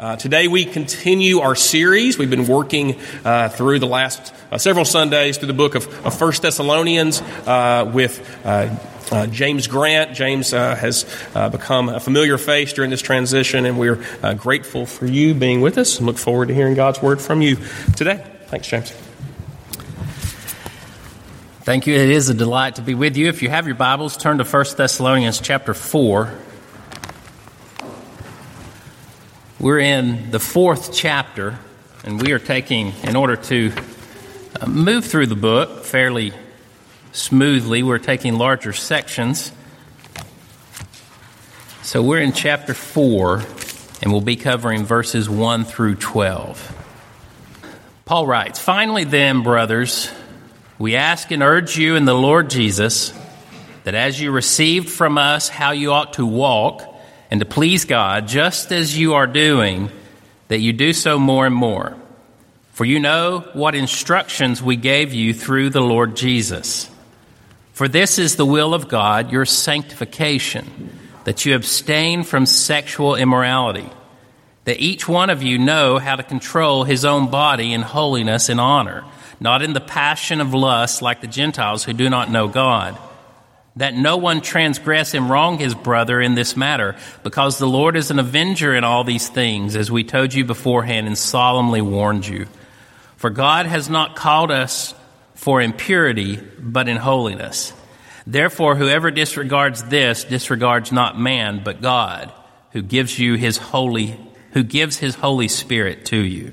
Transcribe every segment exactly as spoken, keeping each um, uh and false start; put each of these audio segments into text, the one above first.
Uh, today we continue our series. We've been working uh, through the last uh, several Sundays through the book of, of First Thessalonians uh, with uh, uh, James Grant. James uh, has uh, become a familiar face during this transition, and we're uh, grateful for you being with us and look forward to hearing God's word from you today. Thanks, James. Thank you. It is a delight to be with you. If you have your Bibles, turn to First Thessalonians chapter four. We're in the fourth chapter, and we are taking, in order to move through the book fairly smoothly, we're taking larger sections. So we're in chapter four, and we'll be covering verses one through twelve. Paul writes, "Finally then, brothers, we ask and urge you in the Lord Jesus that as you received from us how you ought to walk, and to please God, just as you are doing, that you do so more and more. For you know what instructions we gave you through the Lord Jesus. For this is the will of God, your sanctification, that you abstain from sexual immorality, that each one of you know how to control his own body in holiness and honor, not in the passion of lust like the Gentiles who do not know God. That no one transgress and wrong his brother in this matter, because the Lord is an avenger in all these things, as we told you beforehand and solemnly warned you. For God has not called us for impurity, but in holiness. Therefore, whoever disregards this disregards not man, but God, who gives you his holy, who gives his Holy Spirit to you.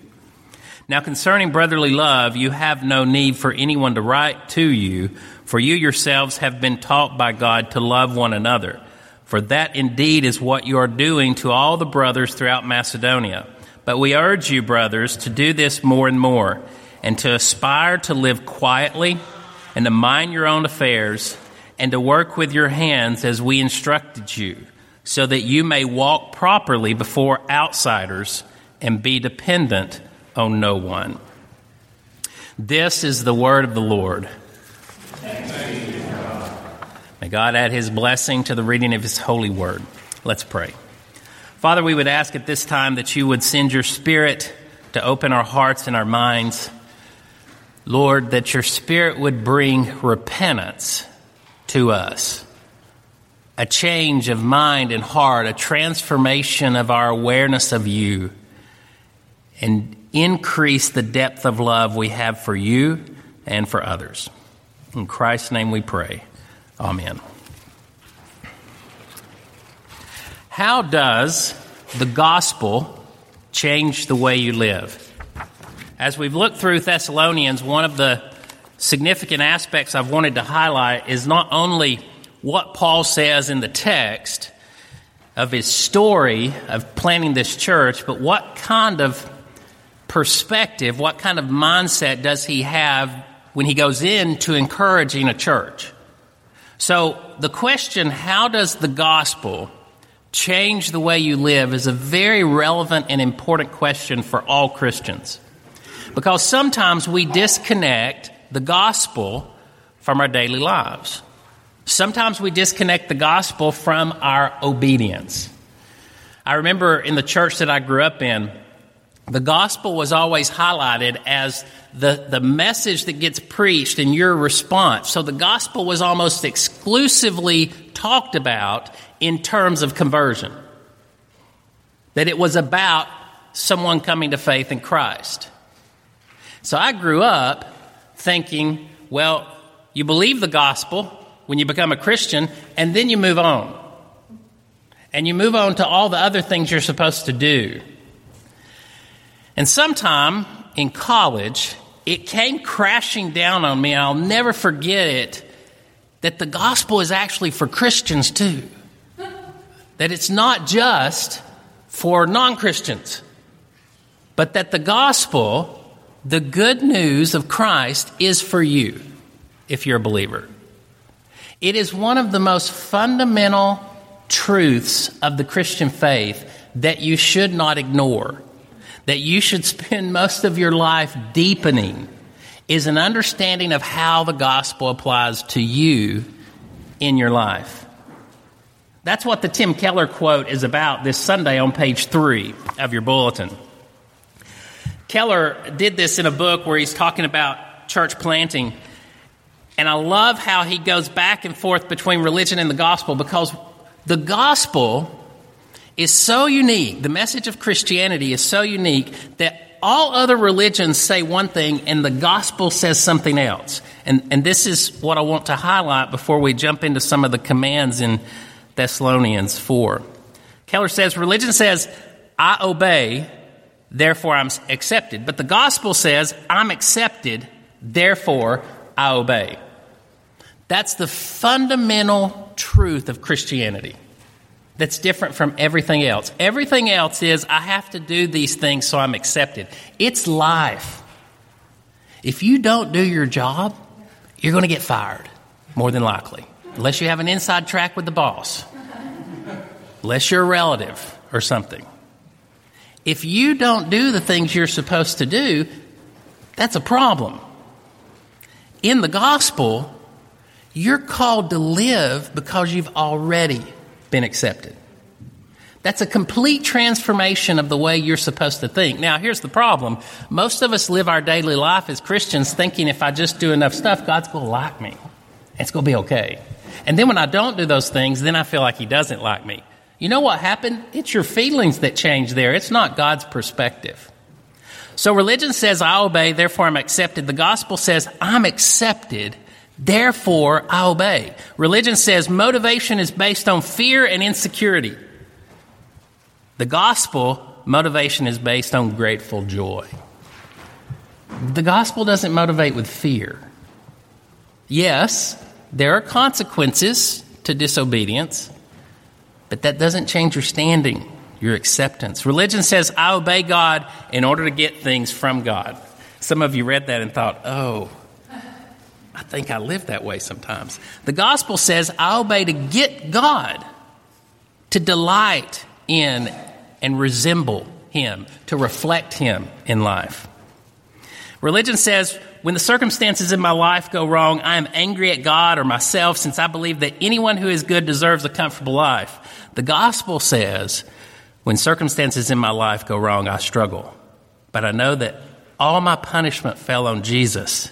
Now concerning brotherly love, you have no need for anyone to write to you, for you yourselves have been taught by God to love one another. For that indeed is what you are doing to all the brothers throughout Macedonia. But we urge you, brothers, to do this more and more, and to aspire to live quietly, and to mind your own affairs, and to work with your hands as we instructed you, so that you may walk properly before outsiders and be dependent on no one." This is the word of the Lord. Thanks be to God. May God add his blessing to the reading of his holy word. Let's pray. Father, we would ask at this time that you would send your Spirit to open our hearts and our minds. Lord, that your Spirit would bring repentance to us, a change of mind and heart, a transformation of our awareness of you, and increase the depth of love we have for you and for others. In Christ's name we pray. Amen. How does the gospel change the way you live? As we've looked through Thessalonians, one of the significant aspects I've wanted to highlight is not only what Paul says in the text of his story of planting this church, but what kind of perspective, what kind of mindset does he have when he goes into encouraging a church? So the question, how does the gospel change the way you live, is a very relevant and important question for all Christians, because sometimes we disconnect the gospel from our daily lives. Sometimes we disconnect the gospel from our obedience. I remember in the church that I grew up in, the gospel was always highlighted as the, the message that gets preached and your response. So the gospel was almost exclusively talked about in terms of conversion, that it was about someone coming to faith in Christ. So I grew up thinking, well, you believe the gospel when you become a Christian, and then you move on. And you move on to all the other things you're supposed to do. And sometime in college, it came crashing down on me, and I'll never forget it, that the gospel is actually for Christians too. That it's not just for non-Christians, but that the gospel, the good news of Christ, is for you if you're a believer. It is one of the most fundamental truths of the Christian faith that you should not ignore, that you should spend most of your life deepening, is an understanding of how the gospel applies to you in your life. That's what the Tim Keller quote is about this Sunday on page three of your bulletin. Keller did this in a book where he's talking about church planting. And I love how he goes back and forth between religion and the gospel, because the gospel is so unique. The message of Christianity is so unique that all other religions say one thing and the gospel says something else. And, and this is what I want to highlight before we jump into some of the commands in Thessalonians four. Keller says, religion says, I obey, therefore I'm accepted. But the gospel says, I'm accepted, therefore I obey. That's the fundamental truth of Christianity. That's different from everything else. Everything else is, I have to do these things so I'm accepted. It's life. If you don't do your job, you're going to get fired, more than likely. Unless you have an inside track with the boss. Unless you're a relative or something. If you don't do the things you're supposed to do, that's a problem. In the gospel, you're called to live because you've already been accepted. That's a complete transformation of the way you're supposed to think. Now, here's the problem. Most of us live our daily life as Christians thinking if I just do enough stuff, God's going to like me. It's going to be okay. And then when I don't do those things, then I feel like he doesn't like me. You know what happened? It's your feelings that change there. It's not God's perspective. So religion says, I obey, therefore I'm accepted. The gospel says, I'm accepted, therefore I obey. Religion says motivation is based on fear and insecurity. The gospel, motivation is based on grateful joy. The gospel doesn't motivate with fear. Yes, there are consequences to disobedience, but that doesn't change your standing, your acceptance. Religion says, I obey God in order to get things from God. Some of you read that and thought, oh, I think I live that way sometimes. The gospel says, I obey to get God, to delight in and resemble him, to reflect him in life. Religion says, when the circumstances in my life go wrong, I am angry at God or myself, since I believe that anyone who is good deserves a comfortable life. The gospel says, when circumstances in my life go wrong, I struggle. But I know that all my punishment fell on Jesus,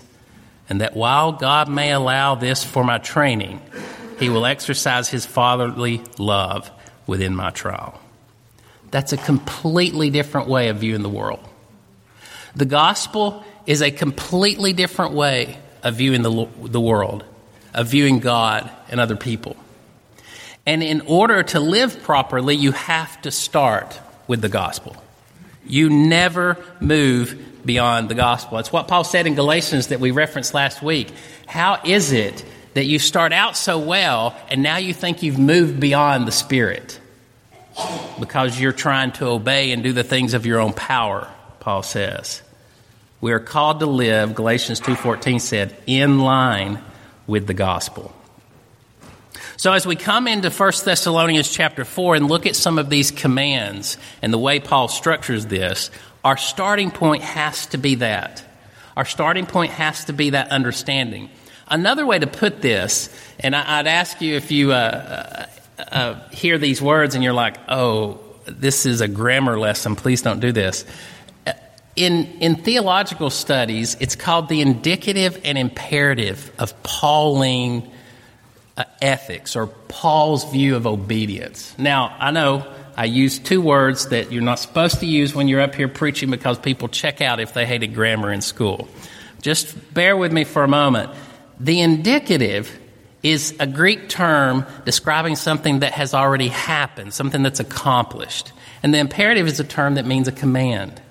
and that while God may allow this for my training, he will exercise his fatherly love within my trial. That's a completely different way of viewing the world. The gospel is a completely different way of viewing the, the world, of viewing God and other people. And in order to live properly, you have to start with the gospel. You never move beyond the gospel. It's what Paul said in Galatians that we referenced last week. How is it that you start out so well and now you think you've moved beyond the Spirit? Because you're trying to obey and do the things of your own power, Paul says. We are called to live, Galatians two fourteen said, in line with the gospel. So as we come into First Thessalonians chapter four and look at some of these commands and the way Paul structures this, our starting point has to be that. Our starting point has to be that understanding. Another way to put this, and I'd ask you if you uh, uh, uh, hear these words and you're like, oh, this is a grammar lesson, please don't do this. In, in theological studies, it's called the indicative and imperative of Pauline uh, ethics, or Paul's view of obedience. Now, I know I used two words that you're not supposed to use when you're up here preaching because people check out if they hated grammar in school. Just bear with me for a moment. The indicative is a Greek term describing something that has already happened, something that's accomplished. And the imperative is a term that means a command.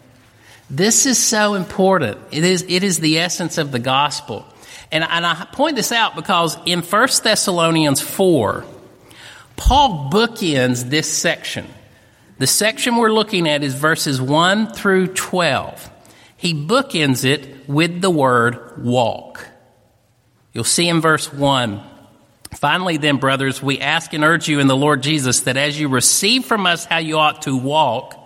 This is so important. It is it is the essence of the gospel. And, and I point this out because in First Thessalonians four, Paul bookends this section. The section we're looking at is verses one through twelve. He bookends it with the word walk. You'll see in verse one, finally then, brothers, we ask and urge you in the Lord Jesus that as you receive from us how you ought to walk,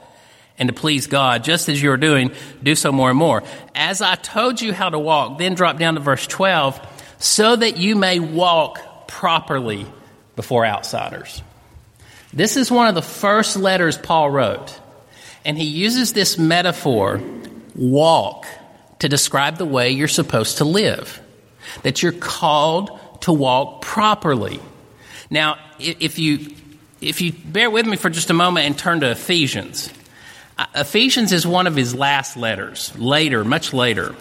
and to please God, just as you are doing, do so more and more. As I told you how to walk, then drop down to verse twelve, so that you may walk properly before outsiders. This is one of the first letters Paul wrote, and he uses this metaphor, walk, to describe the way you're supposed to live, that you're called to walk properly. Now, if you if you bear with me for just a moment and turn to Ephesians. Ephesians is one of his last letters, later, much later.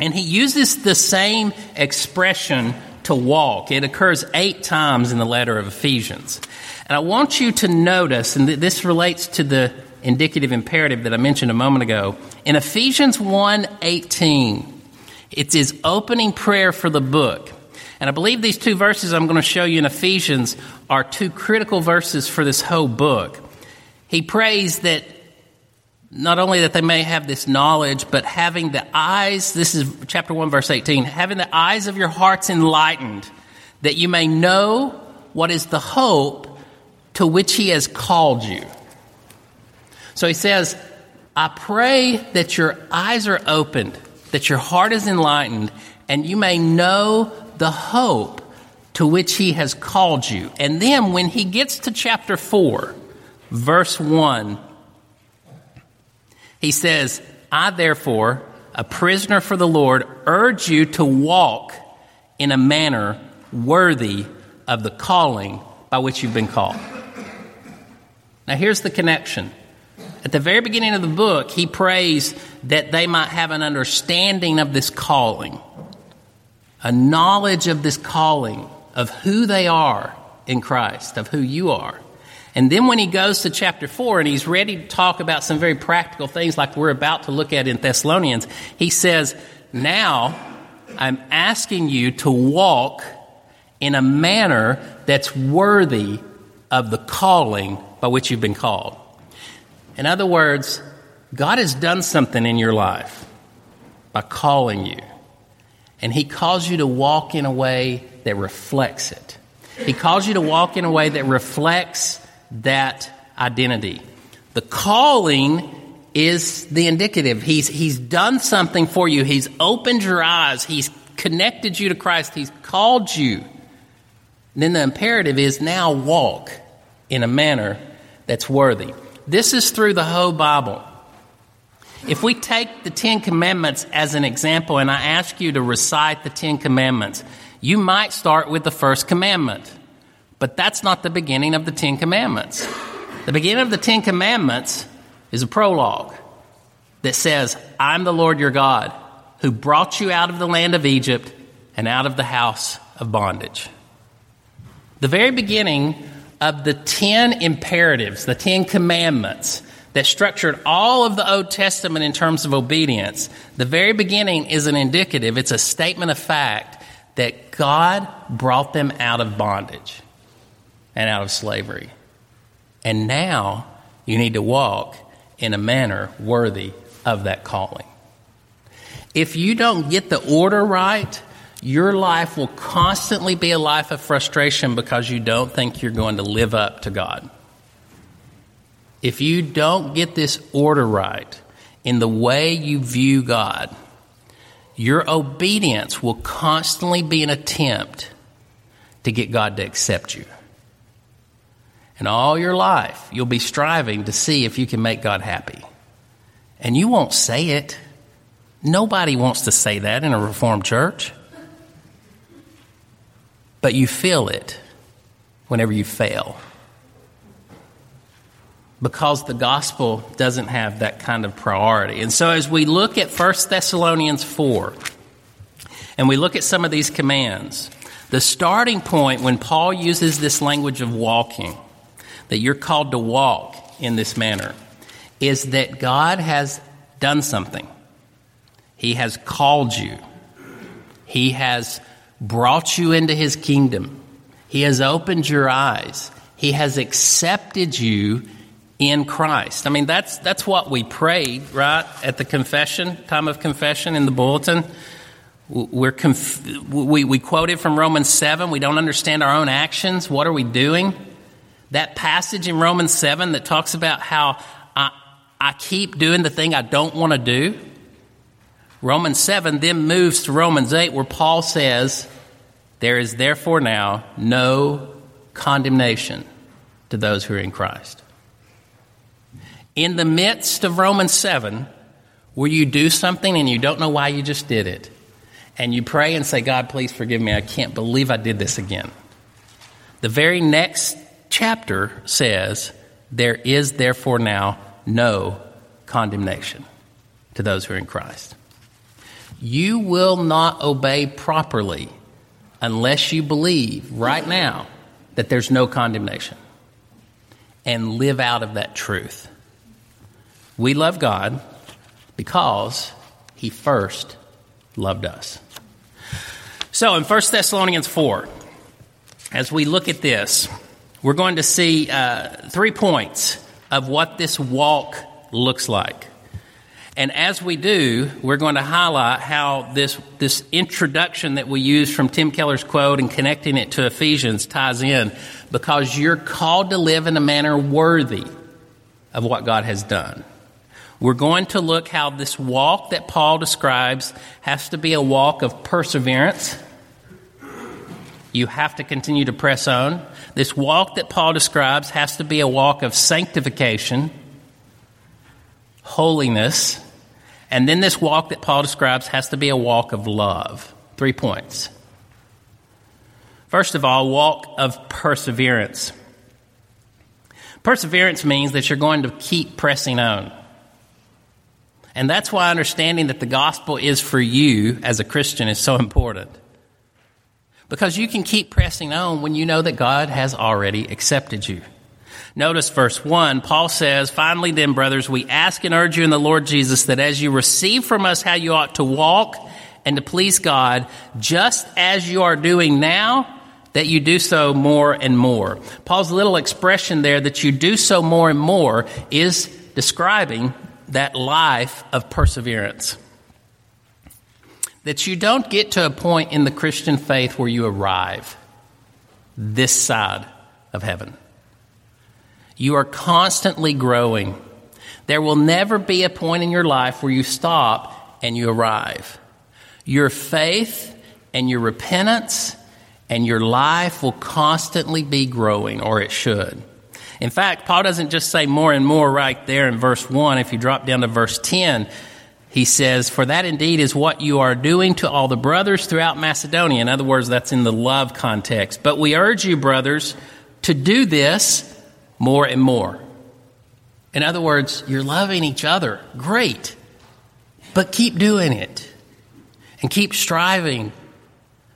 And he uses the same expression, to walk. It occurs eight times in the letter of Ephesians. And I want you to notice, and this relates to the indicative imperative that I mentioned a moment ago, in Ephesians one eighteen, it's his opening prayer for the book. And I believe these two verses I'm going to show you in Ephesians are two critical verses for this whole book. He prays that not only that they may have this knowledge, but having the eyes, this is chapter one, verse eighteen, having the eyes of your hearts enlightened, that you may know what is the hope to which he has called you. So he says, I pray that your eyes are opened, that your heart is enlightened, and you may know the hope to which he has called you. And then when he gets to chapter four, verse one, he says, I therefore, a prisoner for the Lord, urge you to walk in a manner worthy of the calling by which you've been called. Now here's the connection. At the very beginning of the book, he prays that they might have an understanding of this calling, a knowledge of this calling, of who they are in Christ, of who you are. And then when he goes to chapter four and he's ready to talk about some very practical things like we're about to look at in Thessalonians, he says, now I'm asking you to walk in a manner that's worthy of the calling by which you've been called. In other words, God has done something in your life by calling you. And he calls you to walk in a way that reflects it. He calls you to walk in a way that reflects that identity. The calling is the indicative. He's he's done something for you. He's opened your eyes. He's connected you to Christ. He's called you. And then the imperative is now walk in a manner that's worthy. This is through the whole Bible. If we take the Ten Commandments as an example, and I ask you to recite the Ten Commandments, you might start with the first commandment. But that's not the beginning of the Ten Commandments. The beginning of the Ten Commandments is a prologue that says, I'm the Lord your God, who brought you out of the land of Egypt and out of the house of bondage. The very beginning of the Ten Imperatives, the Ten Commandments that structured all of the Old Testament in terms of obedience, the very beginning is an indicative, it's a statement of fact that God brought them out of bondage and out of slavery. And now you need to walk in a manner worthy of that calling. If you don't get the order right, your life will constantly be a life of frustration because you don't think you're going to live up to God. If you don't get this order right in the way you view God, your obedience will constantly be an attempt to get God to accept you. And all your life, you'll be striving to see if you can make God happy. And you won't say it. Nobody wants to say that in a Reformed church. But you feel it whenever you fail. Because the gospel doesn't have that kind of priority. And so as we look at First Thessalonians four, and we look at some of these commands, the starting point when Paul uses this language of walking, that you're called to walk in this manner, is that God has done something. He has called you. He has brought you into his kingdom. He has opened your eyes. He has accepted you in Christ. I mean, that's that's what we prayed, right, at the confession, time of confession in the bulletin. We're conf- we, we quoted from Romans seven. We don't understand our own actions. What are we doing? That passage in Romans seven that talks about how I, I keep doing the thing I don't want to do. Romans seven then moves to Romans eight, where Paul says, there is therefore now no condemnation to those who are in Christ. In the midst of Romans seven, where you do something and you don't know why you just did it, and you pray and say, God, please forgive me, I can't believe I did this again. The very next chapter says, there is therefore now no condemnation to those who are in Christ. You will not obey properly unless you believe right now that there's no condemnation and live out of that truth. We love God because he first loved us. So in First Thessalonians four, as we look at this, we're going to see uh, three points of what this walk looks like. And as we do, we're going to highlight how this, this introduction that we use from Tim Keller's quote and connecting it to Ephesians ties in, because you're called to live in a manner worthy of what God has done. We're going to look how this walk that Paul describes has to be a walk of perseverance. You have to continue to press on. This walk that Paul describes has to be a walk of sanctification, holiness, and then this walk that Paul describes has to be a walk of love. Three points. First of all, walk of perseverance. Perseverance means that you're going to keep pressing on. And that's why understanding that the gospel is for you as a Christian is so important. Because you can keep pressing on when you know that God has already accepted you. Notice verse one, Paul says, finally then, brothers, we ask and urge you in the Lord Jesus that as you receive from us how you ought to walk and to please God, just as you are doing now, that you do so more and more. Paul's little expression there, that you do so more and more, is describing that life of perseverance. That you don't get to a point in the Christian faith where you arrive this side of heaven. You are constantly growing. There will never be a point in your life where you stop and you arrive. Your faith and your repentance and your life will constantly be growing, or it should. In fact, Paul doesn't just say more and more right there in verse one. If you drop down to verse ten, he says, for that indeed is what you are doing to all the brothers throughout Macedonia. In other words, that's in the love context. But we urge you, brothers, to do this more and more. In other words, you're loving each other. Great. But keep doing it. And keep striving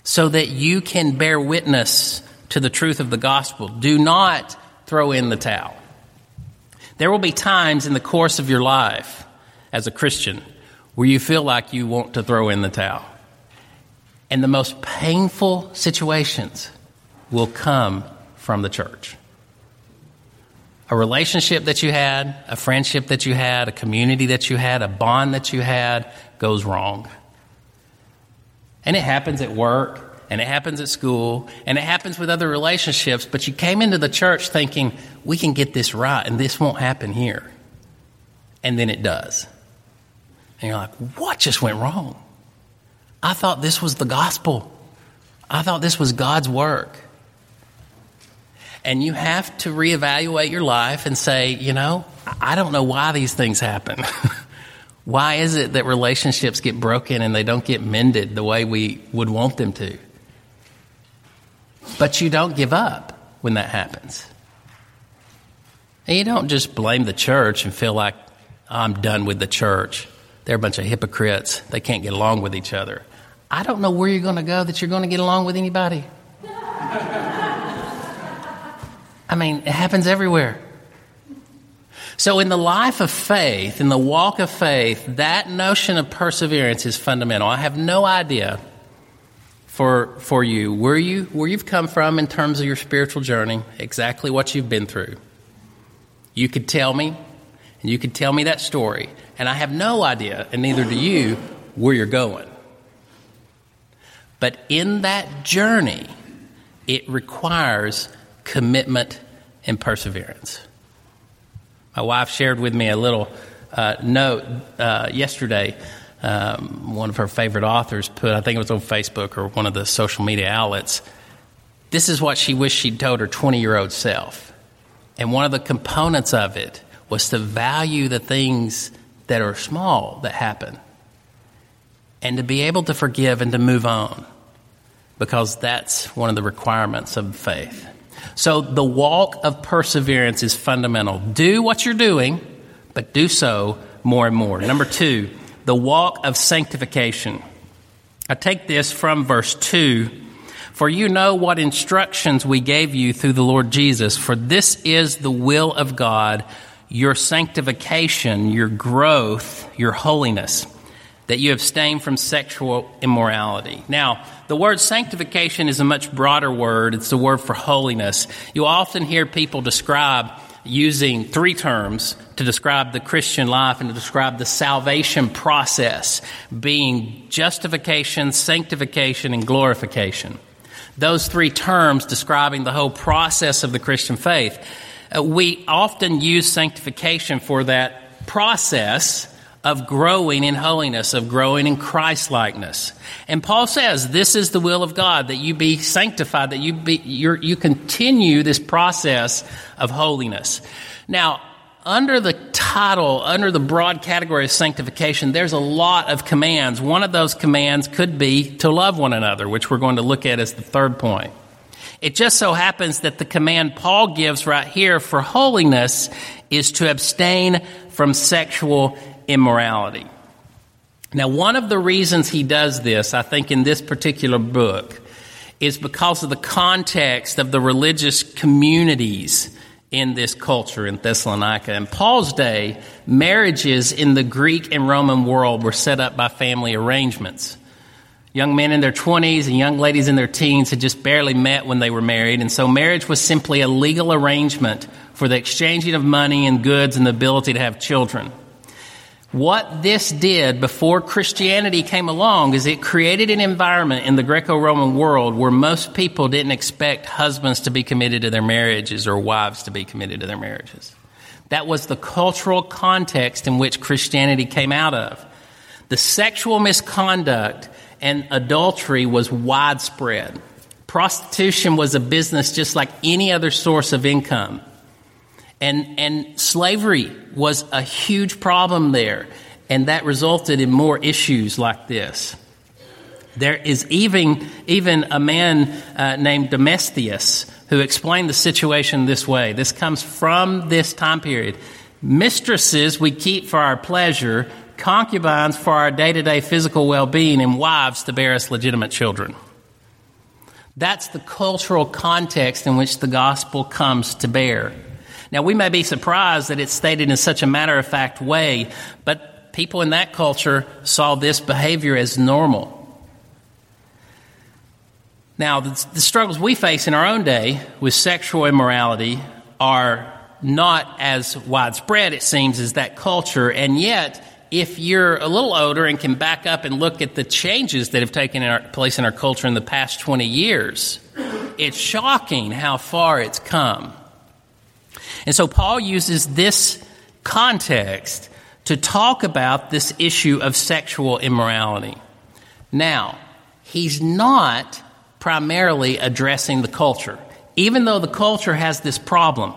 so that you can bear witness to the truth of the gospel. Do not throw in the towel. There will be times in the course of your life as a Christian where you feel like you want to throw in the towel. And the most painful situations will come from the church. A relationship that you had, a friendship that you had, a community that you had, a bond that you had goes wrong. And it happens at work, and it happens at school, and it happens with other relationships, but you came into the church thinking, we can get this right, and this won't happen here. And then it does. And you're like, what just went wrong? I thought this was the gospel. I thought this was God's work. And you have to reevaluate your life and say, you know, I don't know why these things happen. Why is it that relationships get broken and they don't get mended the way we would want them to? But you don't give up when that happens. And you don't just blame the church and feel like, I'm done with the church. They're a bunch of hypocrites. They can't get along with each other. I don't know where you're going to go that you're going to get along with anybody. I mean, it happens everywhere. So in the life of faith, in the walk of faith, that notion of perseverance is fundamental. I have no idea for for you where, you where you've come from in terms of your spiritual journey, exactly what you've been through. You could tell me, and you could tell me that story, and I have no idea, and neither do you, where you're going. But in that journey, it requires commitment and perseverance. My wife shared with me a little uh, note uh, yesterday. Um, one of her favorite authors put, I think it was on Facebook or one of the social media outlets, this is what she wished she'd told her twenty-year-old self. And one of the components of it was to value the things that are small that happen and to be able to forgive and to move on, because that's one of the requirements of faith. So the walk of perseverance is fundamental. Do what you're doing, but do so more and more. Number two, the walk of sanctification. I take this from verse two. For you know what instructions we gave you through the Lord Jesus. For this is the will of God, your sanctification, your growth, your holiness, that you abstain from sexual immorality. Now, the word sanctification is a much broader word. It's the word for holiness. You'll often hear people describe using three terms to describe the Christian life and to describe the salvation process, being justification, sanctification, and glorification. Those three terms describing the whole process of the Christian faith. Uh, we often use sanctification for that process of growing in holiness, of growing in Christ-likeness. And Paul says, this is the will of God, that you be sanctified, that you be you're, you continue this process of holiness. Now, under the title, under the broad category of sanctification, there's a lot of commands. One of those commands could be to love one another, which we're going to look at as the third point. It just so happens that the command Paul gives right here for holiness is to abstain from sexual immorality. Now, one of the reasons he does this, I think, in this particular book, is because of the context of the religious communities in this culture in Thessalonica. In Paul's day, marriages in the Greek and Roman world were set up by family arrangements. Young men in their twenties and young ladies in their teens had just barely met when they were married, and so marriage was simply a legal arrangement for the exchanging of money and goods and the ability to have children. What this did before Christianity came along is it created an environment in the Greco-Roman world where most people didn't expect husbands to be committed to their marriages or wives to be committed to their marriages. That was the cultural context in which Christianity came out of. The sexual misconduct and adultery was widespread. Prostitution was a business just like any other source of income. And and slavery was a huge problem there, and that resulted in more issues like this. There is even even a man uh, named Demosthenes who explained the situation this way. This comes from this time period. Mistresses we keep for our pleasure, concubines for our day-to-day physical well-being, and wives to bear us legitimate children. That's the cultural context in which the gospel comes to bear. Now, we may be surprised that it's stated in such a matter-of-fact way, but people in that culture saw this behavior as normal. Now, the, the struggles we face in our own day with sexual immorality are not as widespread, it seems, as that culture, and yet, if you're a little older and can back up and look at the changes that have taken in our, place in our culture in the past twenty years, it's shocking how far it's come. And so Paul uses this context to talk about this issue of sexual immorality. Now, he's not primarily addressing the culture, even though the culture has this problem.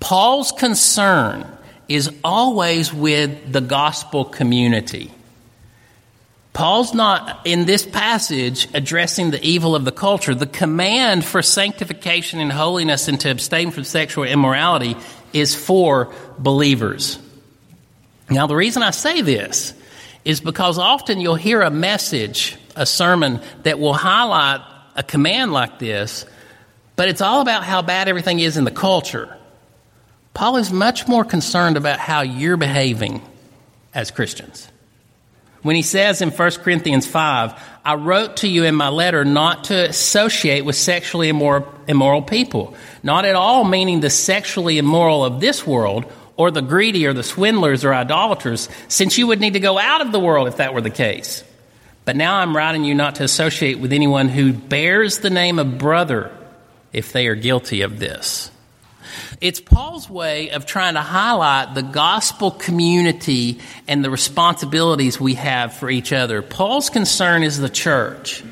Paul's concern is always with the gospel community. Paul's not, in this passage, addressing the evil of the culture. The command for sanctification and holiness and to abstain from sexual immorality is for believers. Now, the reason I say this is because often you'll hear a message, a sermon, that will highlight a command like this, but it's all about how bad everything is in the culture. Paul is much more concerned about how you're behaving as Christians. When he says in First Corinthians five, I wrote to you in my letter not to associate with sexually immoral, immoral people, not at all meaning the sexually immoral of this world or the greedy or the swindlers or idolaters, since you would need to go out of the world if that were the case. But now I'm writing you not to associate with anyone who bears the name of brother if they are guilty of this. It's Paul's way of trying to highlight the gospel community and the responsibilities we have for each other. Paul's concern is the church.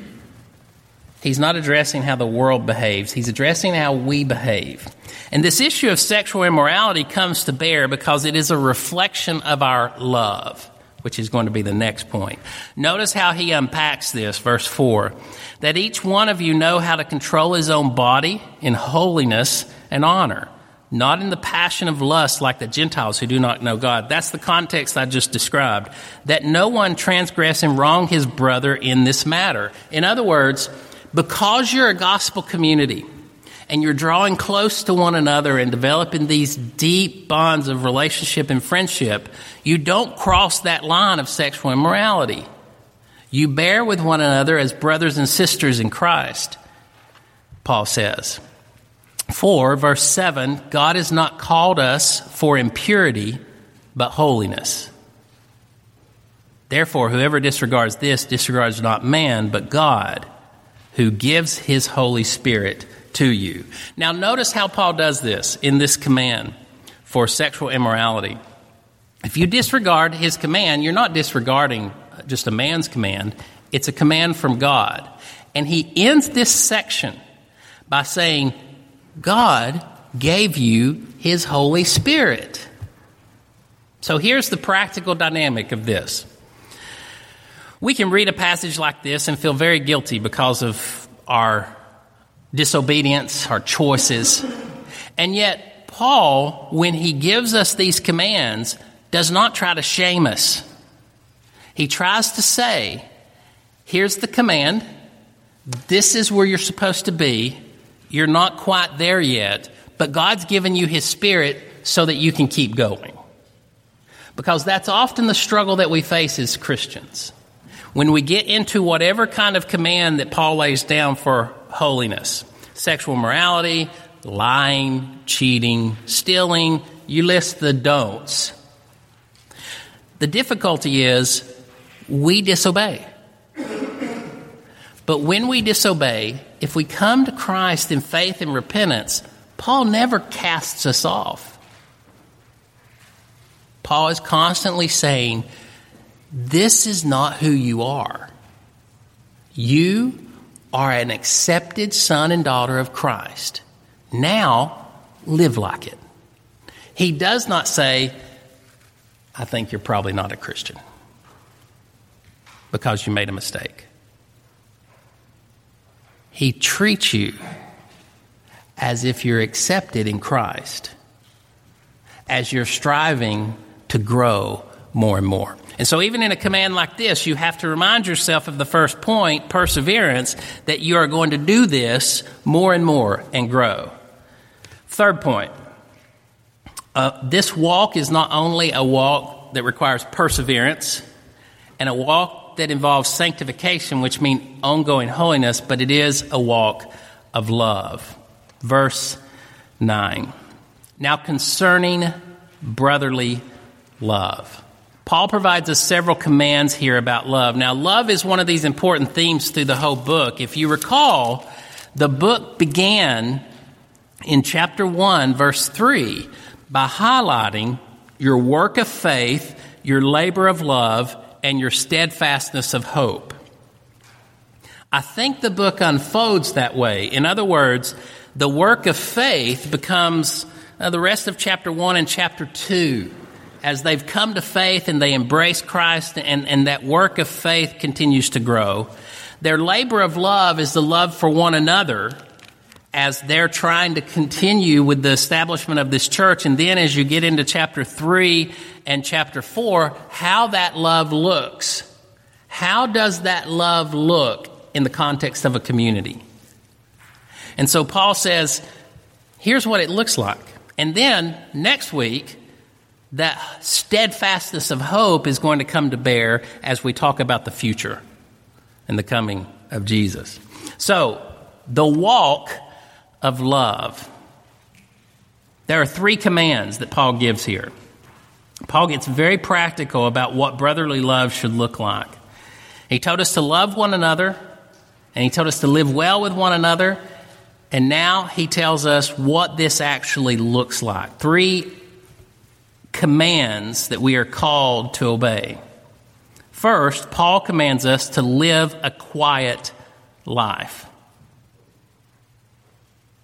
He's not addressing how the world behaves. He's addressing how we behave. And this issue of sexual immorality comes to bear because it is a reflection of our love, which is going to be the next point. Notice how he unpacks this, verse four, that each one of you know how to control his own body in holiness and honor, not in the passion of lust like the Gentiles who do not know God. That's the context I just described, that no one transgress and wrong his brother in this matter. In other words, because you're a gospel community and you're drawing close to one another and developing these deep bonds of relationship and friendship, you don't cross that line of sexual immorality. You bear with one another as brothers and sisters in Christ, Paul says. For, verse seven, God has not called us for impurity, but holiness. Therefore, whoever disregards this disregards not man, but God, who gives his Holy Spirit to you. Now, notice how Paul does this in this command for sexual immorality. If you disregard his command, you're not disregarding just a man's command. It's a command from God. And he ends this section by saying, God gave you his Holy Spirit. So here's the practical dynamic of this. We can read a passage like this and feel very guilty because of our disobedience, our choices. And yet, Paul, when he gives us these commands, does not try to shame us. He tries to say, here's the command. This is where you're supposed to be. You're not quite there yet, but God's given you his Spirit so that you can keep going. Because that's often the struggle that we face as Christians. When we get into whatever kind of command that Paul lays down for holiness, sexual morality, lying, cheating, stealing, you list the don'ts. The difficulty is we disobey. But when we disobey, if we come to Christ in faith and repentance, Paul never casts us off. Paul is constantly saying, this is not who you are. You are an accepted son and daughter of Christ. Now, live like it. He does not say, I think you're probably not a Christian because you made a mistake. He treats you as if you're accepted in Christ, as you're striving to grow more and more. And so even in a command like this, you have to remind yourself of the first point, perseverance, that you are going to do this more and more and grow. Third point, uh, this walk is not only a walk that requires perseverance and a walk that involves sanctification, which means ongoing holiness, but it is a walk of love. Verse nine, now concerning brotherly love. Paul provides us several commands here about love. Now, love is one of these important themes through the whole book. If you recall, the book began in chapter one, verse three, by highlighting your work of faith, your labor of love, and your steadfastness of hope. I think the book unfolds that way. In other words, the work of faith becomes uh, the rest of chapter one and chapter two. As they've come to faith and they embrace Christ and, and that work of faith continues to grow, their labor of love is the love for one another as they're trying to continue with the establishment of this church. And then as you get into chapter three and chapter four, how that love looks. How does that love look in the context of a community? And so Paul says, here's what it looks like. And then next week, that steadfastness of hope is going to come to bear as we talk about the future and the coming of Jesus. So, the walk of love. There are three commands that Paul gives here. Paul gets very practical about what brotherly love should look like. He told us to love one another, and he told us to live well with one another, and now he tells us what this actually looks like. Three commands that we are called to obey. First, Paul commands us to live a quiet life.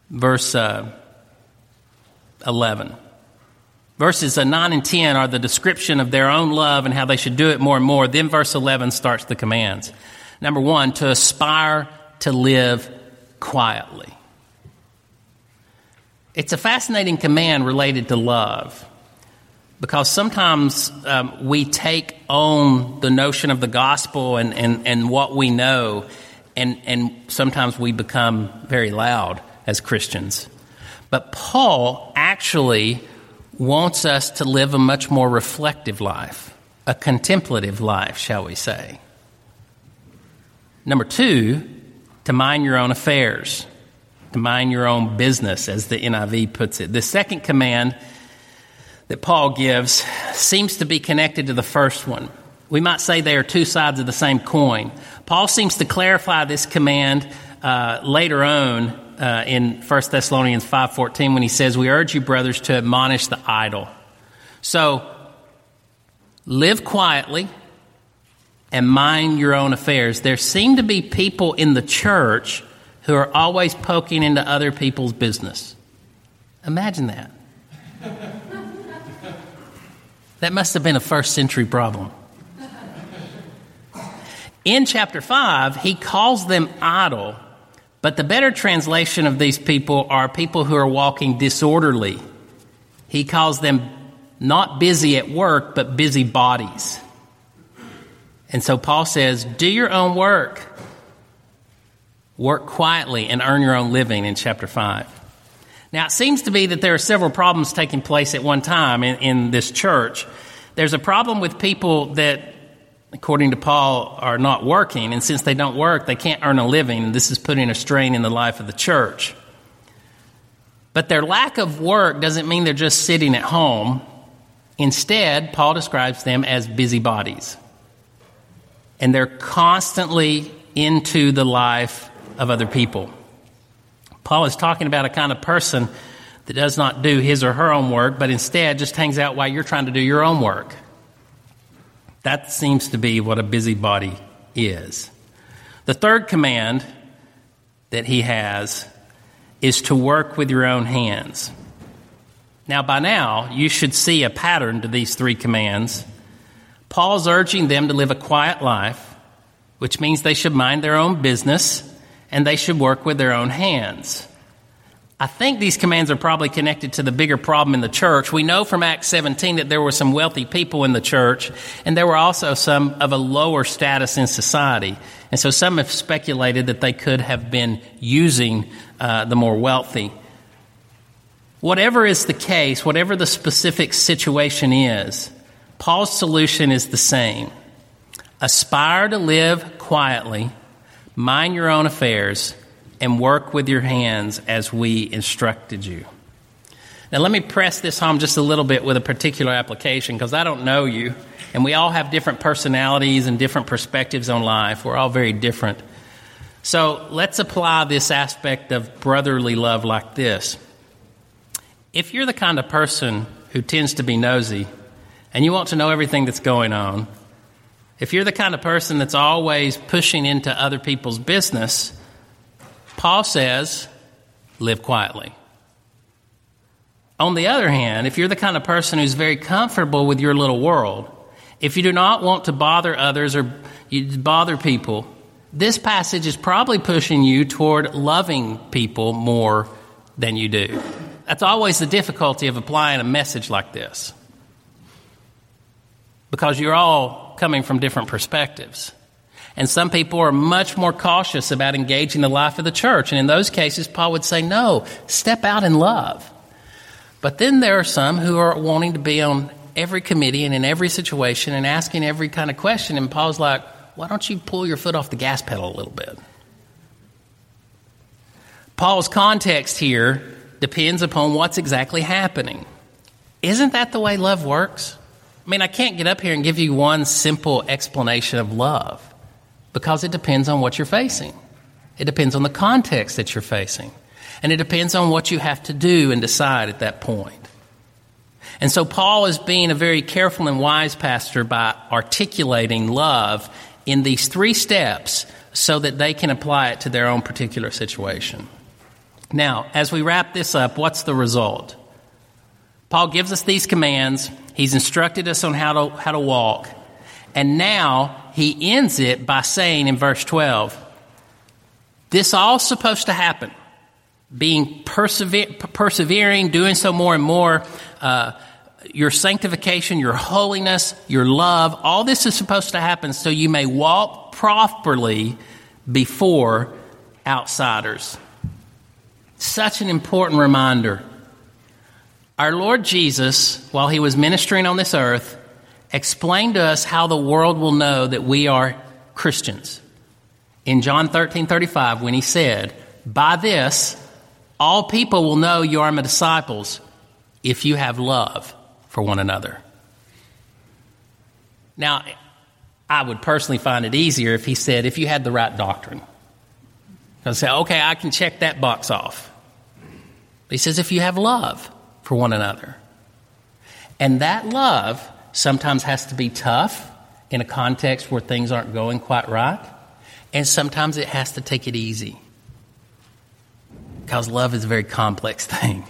verse uh, eleven. Verses nine and ten are the description of their own love and how they should do it more and more. Then verse eleven starts the commands. Number one, to aspire to live quietly. It's a fascinating command related to love, because sometimes um, we take on the notion of the gospel and, and, and what we know, and, and sometimes we become very loud as Christians. But Paul actually wants us to live a much more reflective life, a contemplative life, shall we say. Number two, to mind your own affairs, to mind your own business, as the N I V puts it. The second command that Paul gives seems to be connected to the first one. We might say they are two sides of the same coin. Paul seems to clarify this command uh, later on. Uh, in First Thessalonians five fourteen, when he says, "We urge you, brothers, to admonish the idle." So, live quietly and mind your own affairs. There seem to be people in the church who are always poking into other people's business. Imagine that. That must have been a first century problem. In chapter five, he calls them idle. But the better translation of these people are people who are walking disorderly. He calls them not busy at work, but busy bodies. And so Paul says, do your own work. Work quietly and earn your own living in chapter five. Now, it seems to be that there are several problems taking place at one time in, in this church. There's a problem with people that, according to Paul, are not working, and since they don't work, they can't earn a living, and this is putting a strain in the life of the church. But their lack of work doesn't mean they're just sitting at home. Instead, Paul describes them as busybodies, and they're constantly into the life of other people. Paul is talking about a kind of person that does not do his or her own work, but instead just hangs out while you're trying to do your own work. That seems to be what a busybody is. The third command that he has is to work with your own hands. Now, by now, you should see a pattern to these three commands. Paul's urging them to live a quiet life, which means they should mind their own business and they should work with their own hands. I think these commands are probably connected to the bigger problem in the church. We know from Acts seventeen that there were some wealthy people in the church, and there were also some of a lower status in society. And so some have speculated that they could have been using uh, the more wealthy. Whatever is the case, whatever the specific situation is, Paul's solution is the same. Aspire to live quietly, mind your own affairs, and work with your hands as we instructed you. Now, let me press this home just a little bit with a particular application, because I don't know you, and we all have different personalities and different perspectives on life. We're all very different. So let's apply this aspect of brotherly love like this. If you're the kind of person who tends to be nosy and you want to know everything that's going on, if you're the kind of person that's always pushing into other people's business, Paul says, live quietly. On the other hand, if you're the kind of person who's very comfortable with your little world, if you do not want to bother others or you bother people, this passage is probably pushing you toward loving people more than you do. That's always the difficulty of applying a message like this, because you're all coming from different perspectives. And some people are much more cautious about engaging the life of the church. And in those cases, Paul would say, no, step out in love. But then there are some who are wanting to be on every committee and in every situation and asking every kind of question. And Paul's like, why don't you pull your foot off the gas pedal a little bit? Paul's context here depends upon what's exactly happening. Isn't that the way love works? I mean, I can't get up here and give you one simple explanation of love, because it depends on what you're facing. It depends on the context that you're facing. And it depends on what you have to do and decide at that point. And so Paul is being a very careful and wise pastor by articulating love in these three steps so that they can apply it to their own particular situation. Now, as we wrap this up, what's the result? Paul gives us these commands. He's instructed us on how to how to walk. And now he ends it by saying in verse twelve, this all's supposed to happen. Being persever- persevering, doing so more and more, uh, your sanctification, your holiness, your love, all this is supposed to happen so you may walk properly before outsiders. Such an important reminder. Our Lord Jesus, while he was ministering on this earth, explained to us how the world will know that we are Christians. In John thirteen thirty-five, when he said, "By this, all people will know you are my disciples if you have love for one another." Now, I would personally find it easier if he said, if you had the right doctrine. I'd say, okay, I can check that box off. But he says, if you have love for one another. And that love sometimes has to be tough in a context where things aren't going quite right. And sometimes it has to take it easy. Because love is a very complex thing.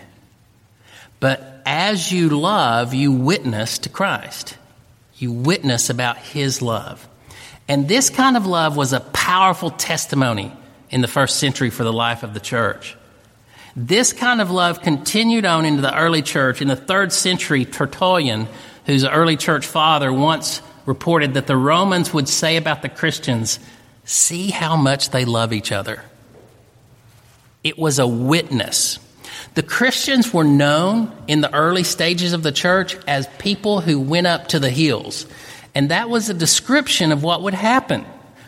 But as you love, you witness to Christ. You witness about his love. And this kind of love was a powerful testimony in the first century for the life of the church. This kind of love continued on into the early church. In the third century, Tertullian, who's an early church father, once reported that the Romans would say about the Christians, "See how much they love each other." It was a witness. The Christians were known in the early stages of the church as people who went up to the hills. And that was a description of what would happen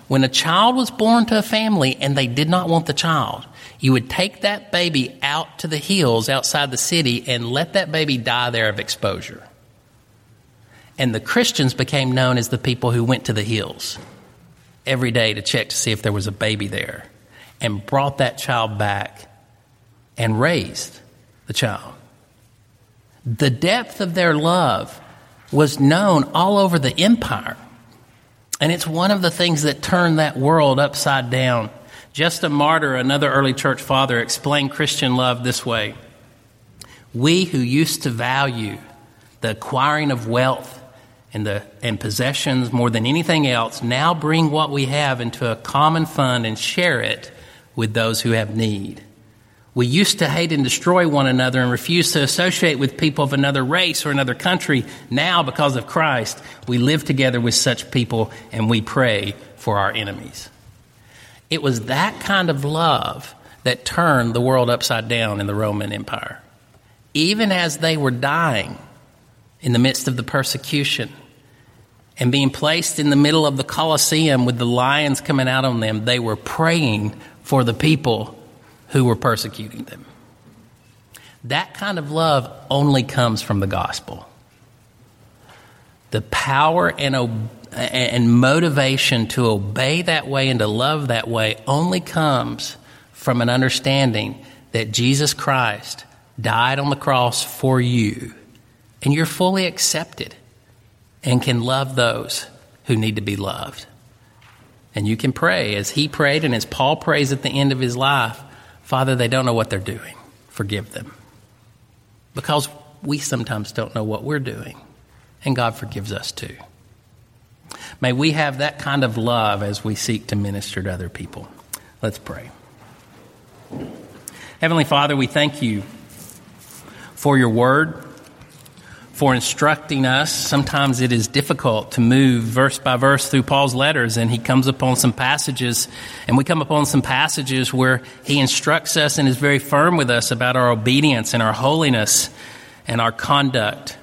when a child was born to a family and they did not want the child. You would take that baby out to the hills outside the city and let that baby die there of exposure. And the Christians became known as the people who went to the hills every day to check to see if there was a baby there, and brought that child back and raised the child. The depth of their love was known all over the empire. And it's one of the things that turned that world upside down. Justin Martyr, another early church father, explained Christian love this way. We who used to value the acquiring of wealth and the and possessions more than anything else now bring what we have into a common fund and share it with those who have need. We used to hate and destroy one another and refuse to associate with people of another race or another country. Now, because of Christ, we live together with such people and we pray for our enemies. It was that kind of love that turned the world upside down in the Roman Empire. Even as they were dying in the midst of the persecution and being placed in the middle of the Colosseum with the lions coming out on them, they were praying for the people who were persecuting them. That kind of love only comes from the gospel. The power and, ob- and motivation to obey that way and to love that way only comes from an understanding that Jesus Christ died on the cross for you, and you're fully accepted and can love those who need to be loved. And you can pray as he prayed and as Paul prays at the end of his life, Father, they don't know what they're doing. Forgive them. Because we sometimes don't know what we're doing, and God forgives us too. May we have that kind of love as we seek to minister to other people. Let's pray. Heavenly Father, we thank you for your word, for instructing us. Sometimes it is difficult to move verse by verse through Paul's letters, and he comes upon some passages, and we come upon some passages where he instructs us and is very firm with us about our obedience and our holiness and our conduct.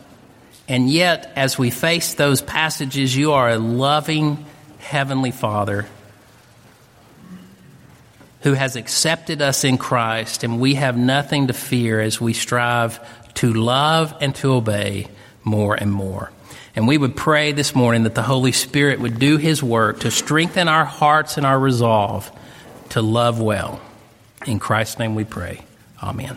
And yet, as we face those passages, you are a loving Heavenly Father who has accepted us in Christ, and we have nothing to fear as we strive to love and to obey more and more. And we would pray this morning that the Holy Spirit would do his work to strengthen our hearts and our resolve to love well. In Christ's name we pray. Amen.